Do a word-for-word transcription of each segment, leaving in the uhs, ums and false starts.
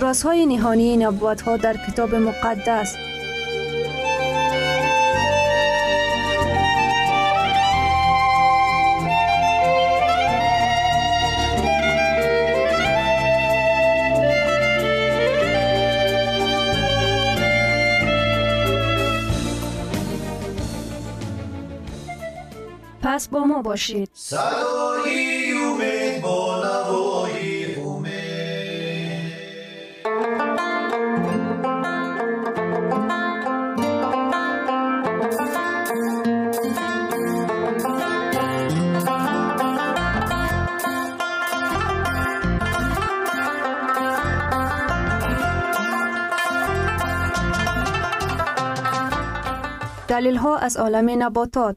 رازهای نهانی نبوت‌ها در کتاب مقدس. پس با ما باشید. صدای امید با نوای امید. دلیل ها از عالم نباتات.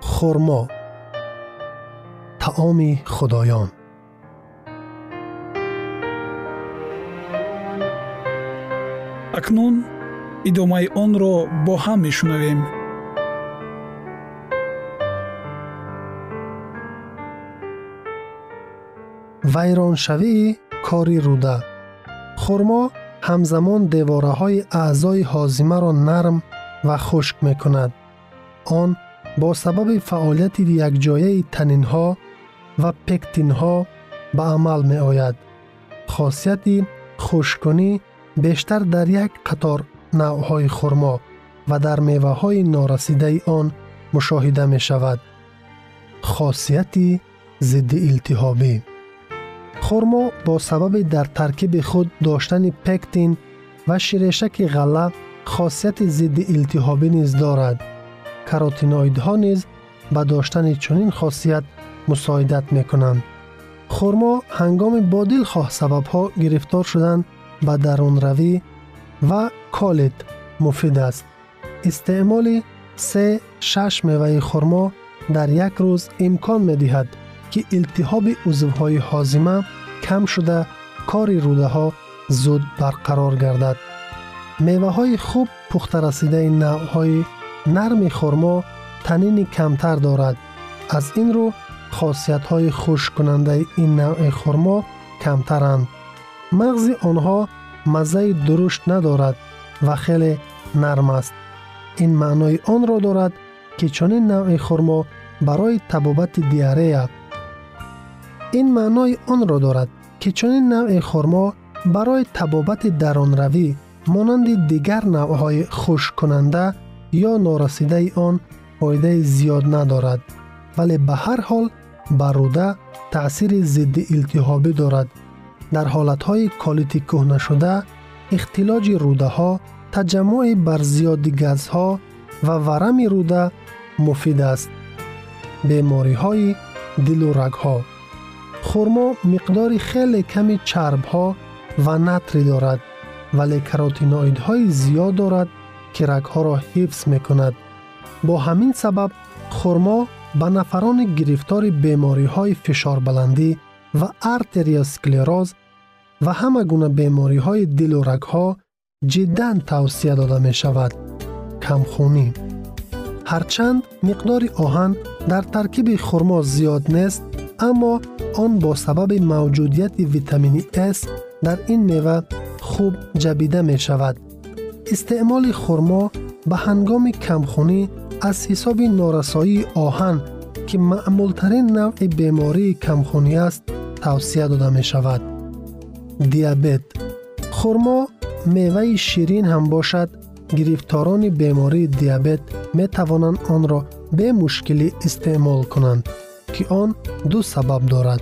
خرما، طعام خدایان. اکنون ادامه آن را با هم می‌شنویم. ویران شوی کاری روده. خرما همزمان دیواره‌های اعضای هاضمه را نرم و خشک می‌کند. آن با سبب فعالیت یک جایه تنین ها و پکتین ها به عمل می آید. خاصیت خشکانی بیشتر در یک قطار نوعهای خرما و در میوه های نارسیده آن مشاهده می شود. خاصیت ضد التهابی خرما با سبب در ترکیب خود داشتن پکتین و شیرشک غله خاصیت ضد التهابی نیز دارد. کاروتینوئیدها نیز به داشتن چنین خاصیت مساعدت میکنند. خرما هنگام با دلخواه سببها گرفتار شدن به درون روی و کالت مفید است. استعمال سه شش میوه خرما در یک روز امکان میدهد که التهاب عضوهای هاضمه کم شده کار روده ها زود برقرار گردد. میوه های خوب پخته رسیده نوع های نرمی خرما تنین کمتر دارد. از این رو خاصیت‌های خشک کننده این نوع خرما کمترند. مغز آنها مزه درشت ندارد و خیلی نرم است. این معنای آن را دارد که چنین نوع خرما برای تبابت دیاره، این معنای آن را دارد که چنین نوع خرما برای تبابت درونروی مانند دیگر نوع‌های خشک کننده یا نارسیده آن فایده زیاد ندارد، ولی به هر حال بر روده تأثیر ضد التهابی دارد. در حالت‌های کالیت کهنه شده، اختلاج روده‌ها، تجمع بر زیاد گازها و ورم روده مفید است. بیماری‌های دل و رگ‌ها. خرما مقدار خیلی کمی چرب‌ها و نطری دارد، ولی کراتینوئیدهای زیاد دارد که رگ‌ها را حفظ می‌کند. با همین سبب خرما به نفران گرفتار بیماری‌های فشار بلندی و آرتریوسکلروز و همه گونه بیماری‌های دل و رگ‌ها جداً توصیه داده می‌شود. کمخونی. هرچند مقدار آهن در ترکیب خرما زیاد نیست، اما آن با سبب موجودیت ویتامین اس در این میوه خوب جبیده می شود. استعمال خرما به هنگام کمخونی از حساب نارسایی آهن که معمولترین نوع بیماری کمخونی است توصیه داده می شود. دیابت. خرما میوه شیرین هم باشد، گرفتاران بیماری دیابت می توانند آن را به مشکلی استعمال کنند که آن دو سبب دارد.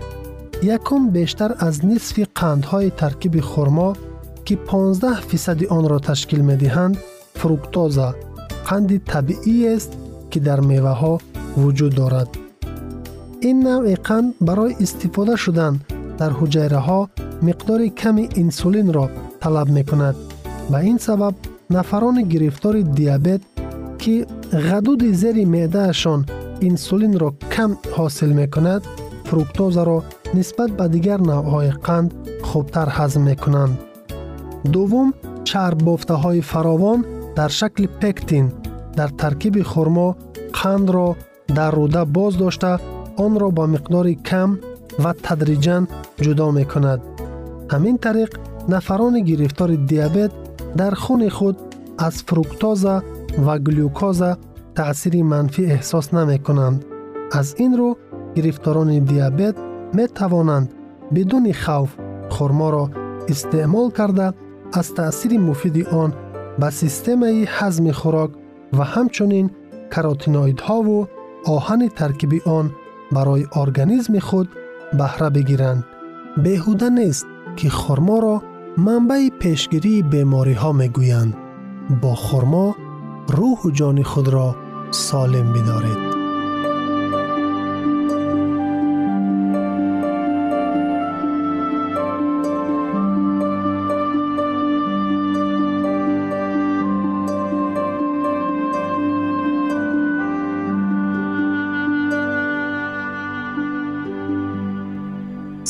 یکم بیشتر از نصف قندهای ترکیب خرما که پانزده درصد آن را تشکیل می دهند فروکتوز، قند طبیعی است که در میوه ها وجود دارد. این نوع قند برای استفاده شدن در حجره ها مقدار کمی انسولین را طلب می کند. به این سبب نفران گرفتار دیابت که غدود زیر معده اشان انسولین را کم حاصل می کند، فروکتوز را نسبت به دیگر نوع‌های قند خوبتر هضم می کنند. دوم، چرب بافته‌های فراوان در شکل پکتین در ترکیب خرما قند را در روده باز داشته آن را با مقدار کم و تدریجاً جدا می کند. همین طریق نفران گرفتار دیابت در خون خود از فروکتوز و گلوکوز تأثیر منفی احساس نمی کنند. از این رو گرفتاران دیابت می توانند بدون خوف خرما را استعمال کرده از تأثیر مفید آن به سیستم هضم خوراک و همچنین کراتینوئیدها و آهن ترکیبی آن برای ارگانیسم خود بهره بگیرند. بیهوده نیست که خرما را منبع پیشگیری بیماری ها می گویند. با خرما روح و جان خود را سالم بدارید.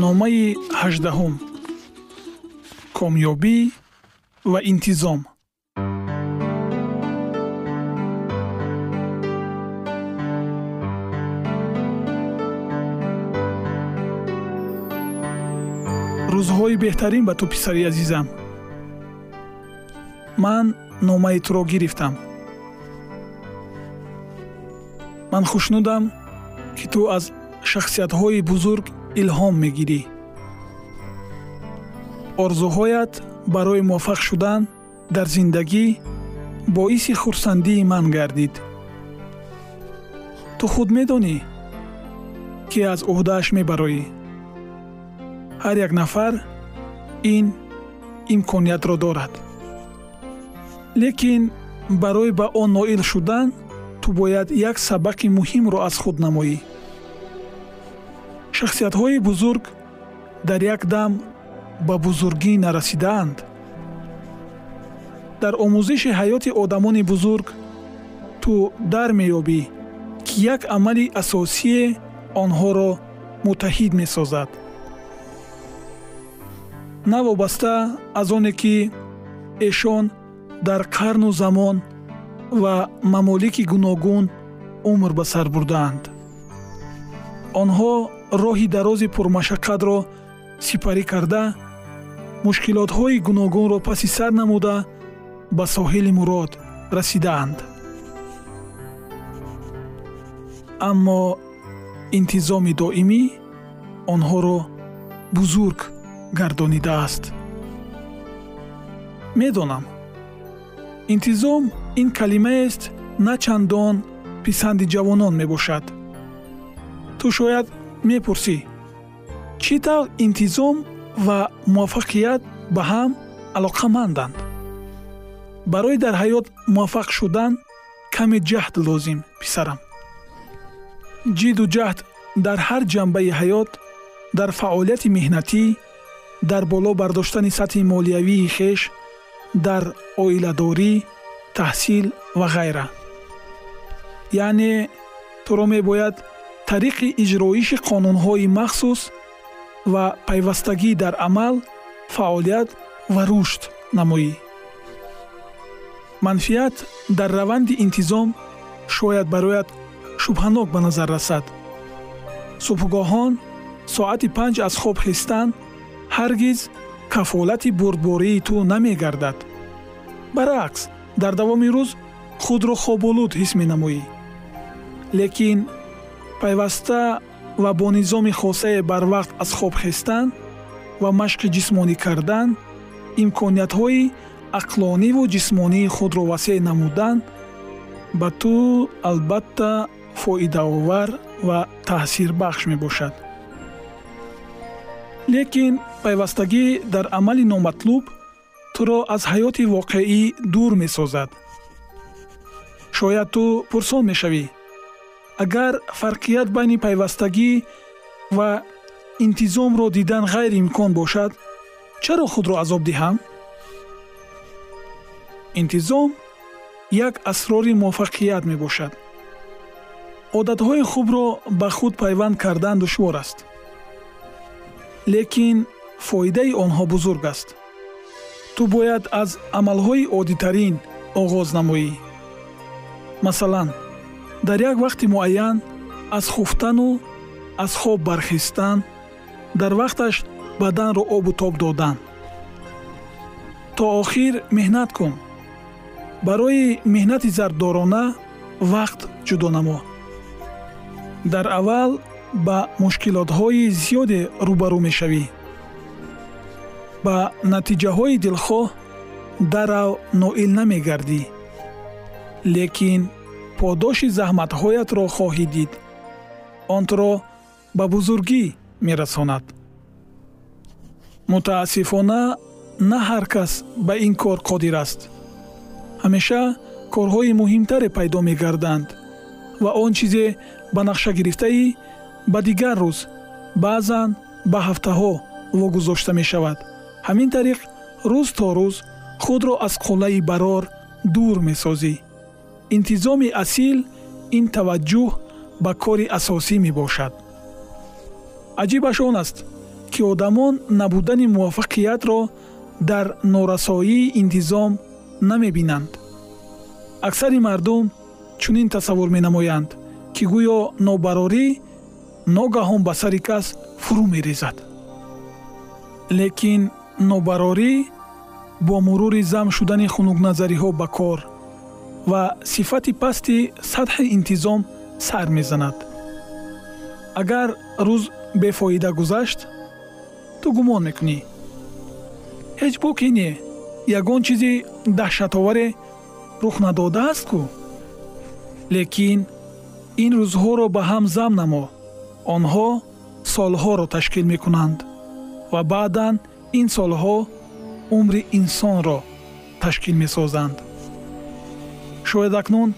نامه هجدهم، کامیابی و انتظام. روزهای بهترین به تو پسری عزیزم. من نامه تو را گرفتم. من خوشنودم که تو از شخصیت‌های بزرگ الهام می‌گیری. آرزوهایت برای موفق شدن در زندگی باعث خورسندی من گردید. تو خود می‌دانی که از عهده‌اش می‌برایی. هر یک نفر این امکانیت را دارد. لیکن برای به آن نائل شدن تو باید یک سبق مهم را از خود نمایی. شخصیت‌های بزرگ در یک دم به بزرگی نرسیدند. در آموزش حیات آدمان بزرگ تو در می‌یابی که یک عمل اساسی آنها را متحد می‌سازد. نه وابسته از آن که ایشان در قرن و زمان و ممالک گوناگون عمر به سر بردند. آنها راهی دراز پرمشقت را سپری کرده، مشکلات‌های گوناگون را پس سر نموده به ساحل مراد رسیدند. اما انتظام دائمی آنها را بزرگ گردانیده است. می‌دانم انتظام این کلمه است نه چندان پسند جوانان میباشد. تو شاید میپرسی چطور انتظام و موفقیت به هم علاقه‌مندند؟ برای در حیات موفق شدن کم جهد لازم پسرم. جد و جهد در هر جنبه حیات، در فعالیت مهنتی، در بالا برداشتن سطح مالیوی خیش، در عائله‌داری، تحصیل و غیره. یعنی تو را می باید طریق اجرایش قانون‌های مخصوص و پیوستگی در عمل، فعالیت و رشد نمایی. منفیت در روند انتظام شاید برایت شبهناک به نظر رسد. صبحگاهان ساعت پنج از خواب خیستن هرگز کفالت بردباری تو نمی گردد. برعکس در دوام روز خود را خواب‌آلود حس می نمایی. لیکن پیوسته و با نظام خاصه بر وقت از خواب خیستن و مشق جسمانی کردن، امکانیت‌های عقلانی و جسمانی خود را وسیع نمودن به تو البته فایده آور و تأثیر بخش می باشد. لیکن پیوستگی در عمل نامطلوب تو را از حیات واقعی دور می سازد. شاید تو پرسان می شوی اگر فرقیت بین پیوستگی و انتظام را دیدن غیر امکان باشد، چرا خود را عذاب دهم؟ انتظام یک اسرار موفقیت می باشد. عادتهای خوب را به خود پیوند کردن دشوار است. لیکن فایده آنها بزرگ است. تو باید از عملهای عادی‌ترین آغاز نمایی. مثلا در یک وقت معین از خفتن و از خواب برخیستن، در وقتش بدن را آب و تاب دادن. تا آخر مهنت کن. برای مهنت زردارانه وقت جدا نما. در اول با مشکلات‌های زیاد روبرو می‌شوی. با نتیجه‌های دلخواه درو نائل نمی‌گردی. لیکن پاداش زحمت‌هایت را خواهی دید. آن را به بزرگی می‌رساند. متأسفانه نه هر کس به این کار قادر است. همیشه کارهای مهمتر پیدا می‌گردند و آن چیزی به نقشه گرفته‌ای با دیگر روز، بعضاً به هفته ها واگذاشته می شود. همین طریق روز تا روز خود را از قله برار دور می سازی. انتظام اصیل این توجه به کار اساسی می باشد. عجیبش آن است که آدمان نبودن موفقیت را در نارسایی انتظام نمی بینند. اکثر مردم چنین تصور می نمایند که گویا نابراری ناگهان به سر کس فرو می ریزد. лекин нобарорӣ бо мурури зам шудани хунукназариҳо ба кор ва сифати пасти сатҳи интизом сар мезанад. агар рӯз бефоида гузашт, ту гумон мекунӣ ҳеҷ боки не. ягон чизи даҳшатоваре рух надодааст кӯ. лекин ин рӯзҳоро ба ҳам зам намо. онҳо солҳоро ташкил мекунанд ва баъдан ин солҳо умри инсонро ташкил месозанд. шояд акнун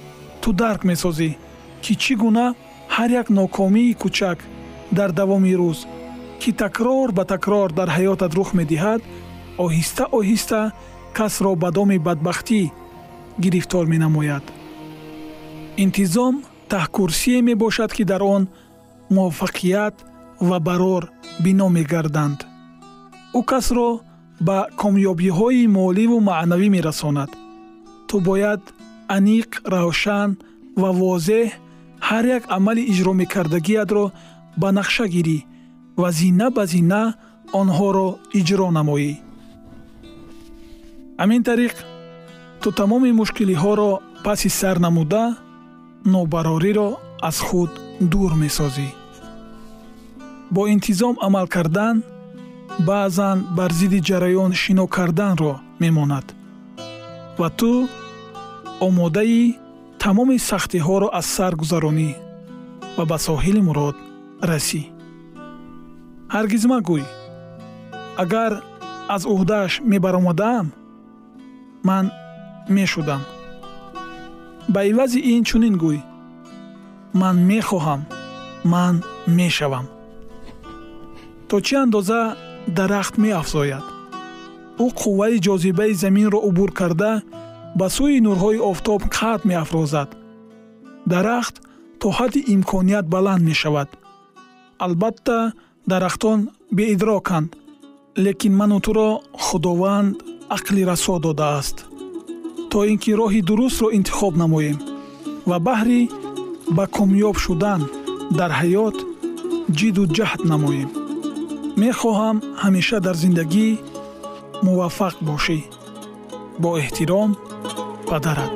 ту дарк месозӣ, ки чӣ гуна ҳар як нокомии кӯчак дар давоми рӯз, ки такрор ба такрор дар ҳаётат рух медиҳад, оҳиста оҳиста касро ба доми бадбахтӣ гирифтор менамояд. интизом таҳкурсие мебошад, ки дар он муваффақият ва барор бино мегарданд. ӯ касро ба комёбиҳои моливу маънавӣ мерасонад. ту бояд аниқ, равшан ва возеҳ ҳар як амали иҷромекардагиатро ба нақша гирӣ ва зина ба зина онҳоро иҷро намоӣ. ҳамин тариқ ту тамоми мушкилиҳоро паси сар намуда нобарориро аз худ дур месозӣ. бо интизом амал кардан баъзан бар зидди ҷараён шино карданро мемонад ва ту омодаи тамоми сахтиҳоро аз сар гузаронӣ ва ба соҳили мурод расӣ. ҳаргиз магӯй: агар аз уҳдааш мебаромадаам, ман мешудам. ба ивази ин чунин гӯй: ман мехоҳам, ман мешавам. то чӣ андоза дарахт меафзояд? ӯ қувваи ҷозибаи заминро убур карда ба сӯи нурҳои офтоб қад меафрозад. дарахт то ҳадди имконият баланд мешавад. албатта дарахтон беидроканд, лекин ману туро Худованд ақли расо додааст, то ин ки роҳи дурустро интихоб намоем ва баҳри ба комёб шудан дар ҳаёт ҷиду ҷаҳд намоем. мехоҳам ҳамеша дар зиндагӣ муваффақ бошӣ. бо эҳтиром, падарат.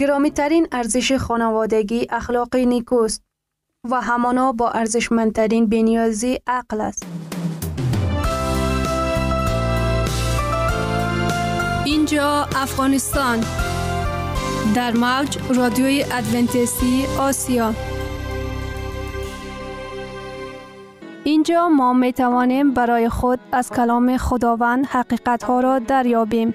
گرامی‌ترین ارزش خانوادگی اخلاق نیکوست و همانا با ارزشمندترین بی‌نیازی عقل است. اینجا افغانستان در موج رادیوی ادونتیستی آسیا. اینجا ما می توانیم برای خود از کلام خداوند حقیقت‌ها را دریابیم.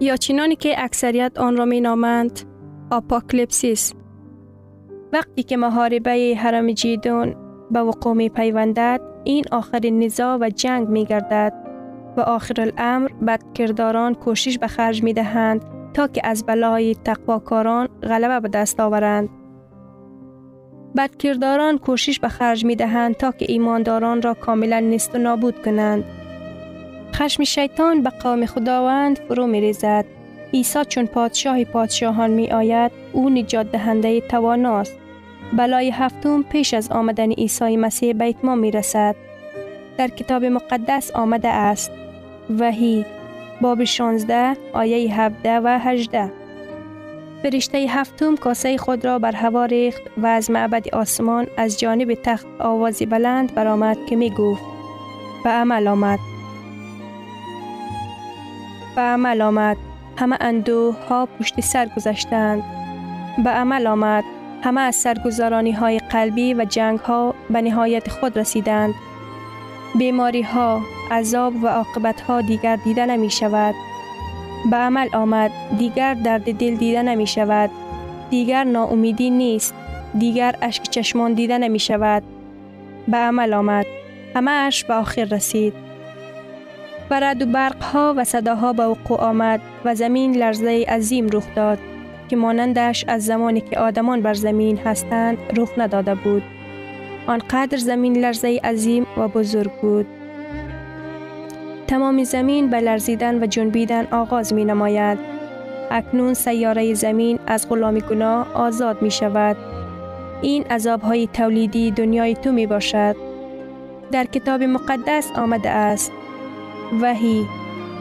یا چنانی که اکثریت آن را می نامند آپاکلیپسیس. وقتی که محاربه هرم جیدون به وقوع می پیوندد، این آخرین نزاع و جنگ می گردد و آخرالامر بدکرداران کوشش به خرج می دهند تا که از بلای تقواکاران غلبه به دست آورند. بدکرداران کوشش به خرج می دهند تا که ایمانداران را کاملا نیست و نابود کنند. خشم شیطان به قوم خداوند فرو می ریزد. عیسی چون پادشاه پادشاهان می آید، او نجات دهنده تواناست. بلای هفتم پیش از آمدن عیسی مسیح به اتمام می رسد. در کتاب مقدس آمده است. وحی باب شانزده آیه هفده و هجده. فرشته هفتم کاسه خود را بر هوا ریخت و از معبد آسمان از جانب تخت آوازی بلند برآمد که می گفت به عمل آمد. به عمل آمد. همه اندوه ها پشت سر گذاشتند. به عمل آمد. همه از سرگذرانی های قلبی و جنگ ها به نهایت خود رسیدند. بیماری ها، عذاب و عاقبت ها دیگر دیده نمی شود. به عمل آمد. دیگر درد دل دیده نمی شود. دیگر ناامیدی نیست. دیگر اشک چشمان دیده نمی شود. به عمل آمد. همه اش به آخر رسید. برد و برق ها و صداها به وقوع آمد و زمین لرزه عظیم رخ داد که مانندش از زمانی که آدمان بر زمین هستند رخ نداده بود. آنقدر زمین لرزه عظیم و بزرگ بود. تمام زمین به لرزیدن و جنبیدن آغاز می نماید. اکنون سیاره زمین از غلام گناه آزاد می شود. این عذاب های تولیدی دنیای تو می باشد. در کتاب مقدس آمده است. وحی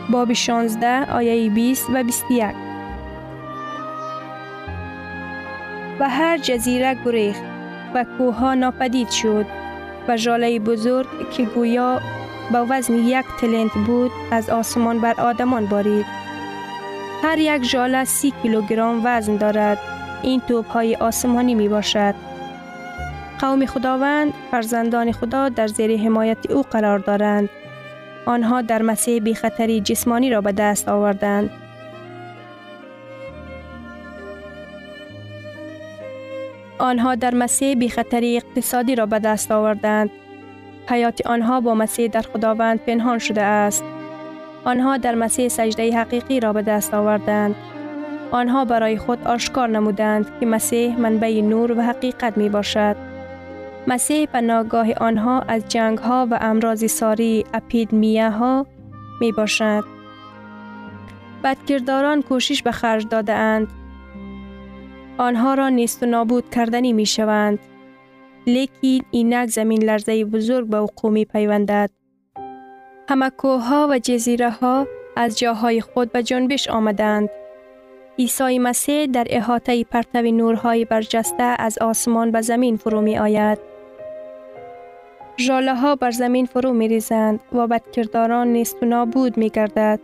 باب شانزده آیه بیست و بیست و یک. و هر جزیره گریخت و کوه‌ها ناپدید شد و ژاله بزرگ که گویا با وزن یک تلنت بود از آسمان بر آدمان بارید. هر یک ژاله سی کیلوگرم وزن دارد. این توپ‌های آسمانی می باشد. قوم خداوند فرزندان خدا در زیر حمایت او قرار دارند. آنها در مسیح بی خطری جسمانی را به دست آوردند. آنها در مسیح بی خطری اقتصادی را به دست آوردند. حیات آنها با مسیح در خداوند پنهان شده است. آنها در مسیح سجده حقیقی را به دست آوردند. آنها برای خود آشکار نمودند که مسیح منبع نور و حقیقت می باشد. مسیح پناهگاه آنها از جنگ ها و امراض ساری اپیدمیه ها می باشد. بدکرداران کوشش به خرج داده اند. آنها را نیست و نابود کردنی می شوند. لیکن اینک زمین لرزه بزرگ به وقوع می پیوندد. همه کوه ها و جزیره ها از جاهای خود به جنبش آمدند. عیسی مسیح در احاطه پرتو نورهای برجسته از آسمان به زمین فرو می آید. ژاله ها بر زمین فرو می ریزند و بدکرداران نیست و نابود می گردد.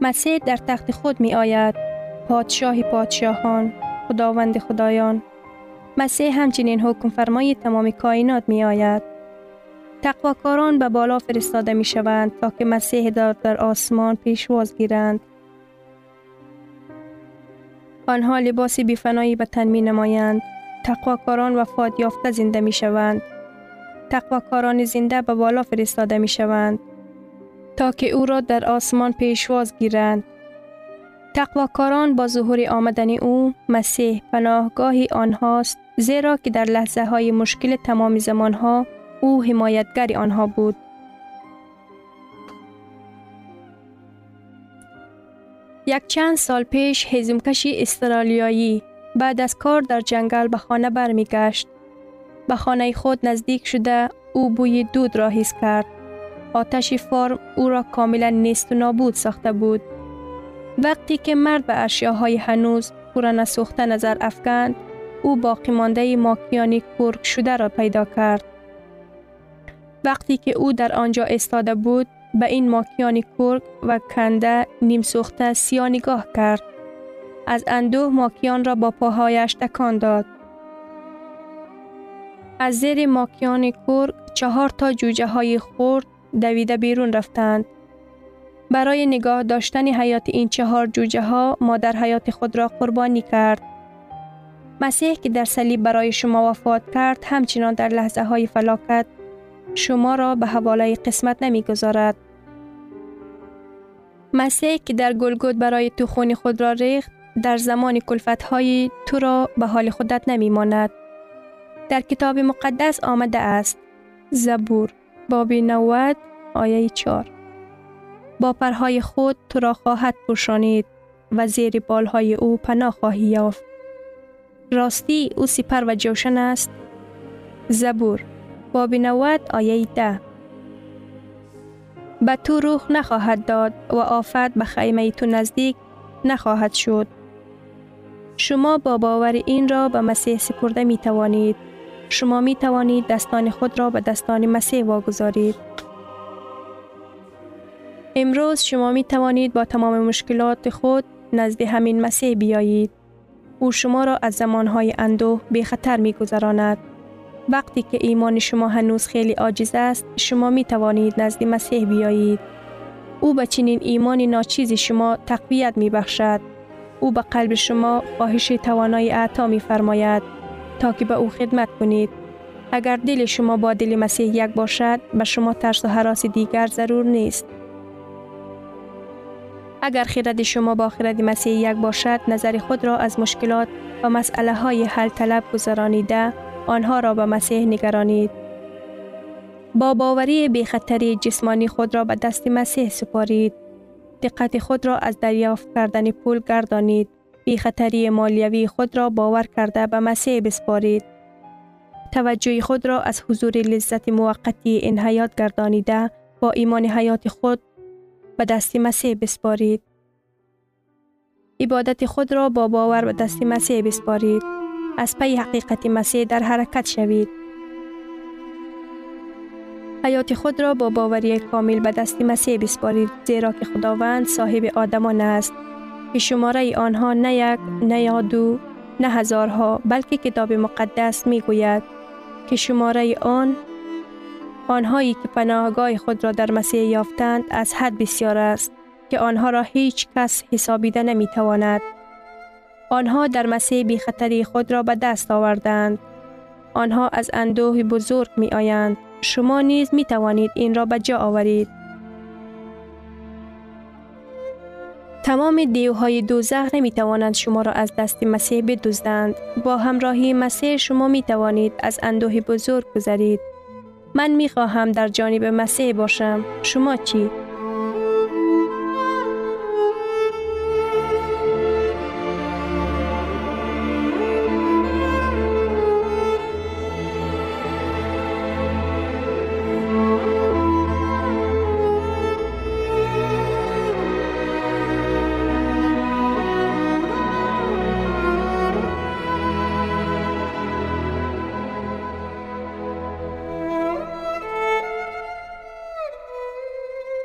مسیح در تخت خود می آید. پادشاه پادشاهان، خداوند خدایان. مسیح همچنین حکم فرمای تمام کائنات می آید. تقواکاران به بالا فرستاده می شوند تا که مسیح در, در آسمان پیشواز گیرند. آنها لباس بیفنایی به تن می نمایند. تقواکاران وفات یافته زنده می شوند. تقواکاران زنده به بالا فرستاده می شوند تا که او را در آسمان پیشواز گیرند. تقواکاران با ظهور آمدن او مسیح پناهگاه آنهاست، زیرا که در لحظه های مشکل تمام زمانها او حمایتگر آنها بود. یک چند سال پیش هیزمکشی استرالیایی بعد از کار در جنگل به خانه برمی گشت. به خانه خود نزدیک شده او بوی دود را حس کرد. آتش فارم او را کاملا نیست و نابود ساخته بود. وقتی که مرد به اشیاهای هنوز پورا نسوخته نظر افکند، او باقی مانده ماکیانی کرک شده را پیدا کرد. وقتی که او در آنجا ایستاده بود، به این ماکیان کرک و کنده نیم سوخته سیاه نگاه کرد. از اندوه ماکیان را با پاهایش تکان داد. از زیر ماکیان کرک چهار تا جوجه های خرد دویده بیرون رفتند. برای نگاه داشتن حیات این چهار جوجه ها مادر حیات خود را قربانی کرد. مسیح که در صلیب برای شما وفات کرد، همچنان در لحظه های فلاکت شما را به حواله قسمت نمی گذارد. مسیح که در گلگوت برای تو خون خود را ریخت، در زمان کلفت‌های تو را به حال خودت نمی ماند. در کتاب مقدس آمده است. زبور باب نود آیه چهار. با پرهای خود تو را خواهد پوشانید و زیر بالهای او پناه خواهی یافت. راستی او سپر و جوشن است. زبور باب نود آیه ده. به تو روح نخواهد داد و آفت به خیمه تو نزدیک نخواهد شد. شما با باور این را به مسیح سپرده می توانید. شما می توانید دستان خود را به دستان مسیح واگذارید. امروز شما می توانید با تمام مشکلات خود نزد همین مسیح بیایید. او شما را از زمانهای اندوه بی خطر می گذراند. وقتی که ایمان شما هنوز خیلی عاجز است، شما می توانید نزد مسیح بیایید. او به چنین ایمان ناچیز شما تقویت می بخشد. او به قلب شما خواهش توانای عطا می فرماید تا که به او خدمت کنید. اگر دل شما با دل مسیح یک باشد، به شما ترس و هراس دیگر ضرور نیست. اگر خرد شما با خرد مسیح یک باشد، نظر خود را از مشکلات و مسئله های حل طلب گذرانیده، آنها را به مسیح نگرانید. با باوری بی‌خطری جسمانی خود را به دست مسیح سپارید. دقت خود را از دریافت کردن پول گردانید. بی‌خطری مالیوی خود را باور کرده به مسیح بسپارید. توجه خود را از حضور لذت موقتی این حیات گردانیده، با ایمان حیات خود به دست مسیح بسپارید. عبادت خود را با باور به دست مسیح بسپارید. از پی حقیقت مسیح در حرکت شوید. حیات خود را با باوری کامل به دست مسیح بسپارید، زیرا که خداوند صاحب آدمان است که شماره آنها نه یک، نه دو، نه هزارها، بلکه کتاب مقدس می گوید که شماره آن آنهایی که پناهگاه خود را در مسیح یافتند از حد بسیار است که آنها را هیچ کس حسابیده نمی تواند. آنها در مسیح بی خطری خود را به دست آوردند. آنها از اندوه بزرگ می آیند. شما نیز می توانید این را به جا آورید. تمام دیوهای دوزخ نمی توانند شما را از دست مسیح بدزدند. با همراهی مسیح شما می توانید از اندوه بزرگ گذرید. من می خواهم در جانب مسیح باشم. شما چی؟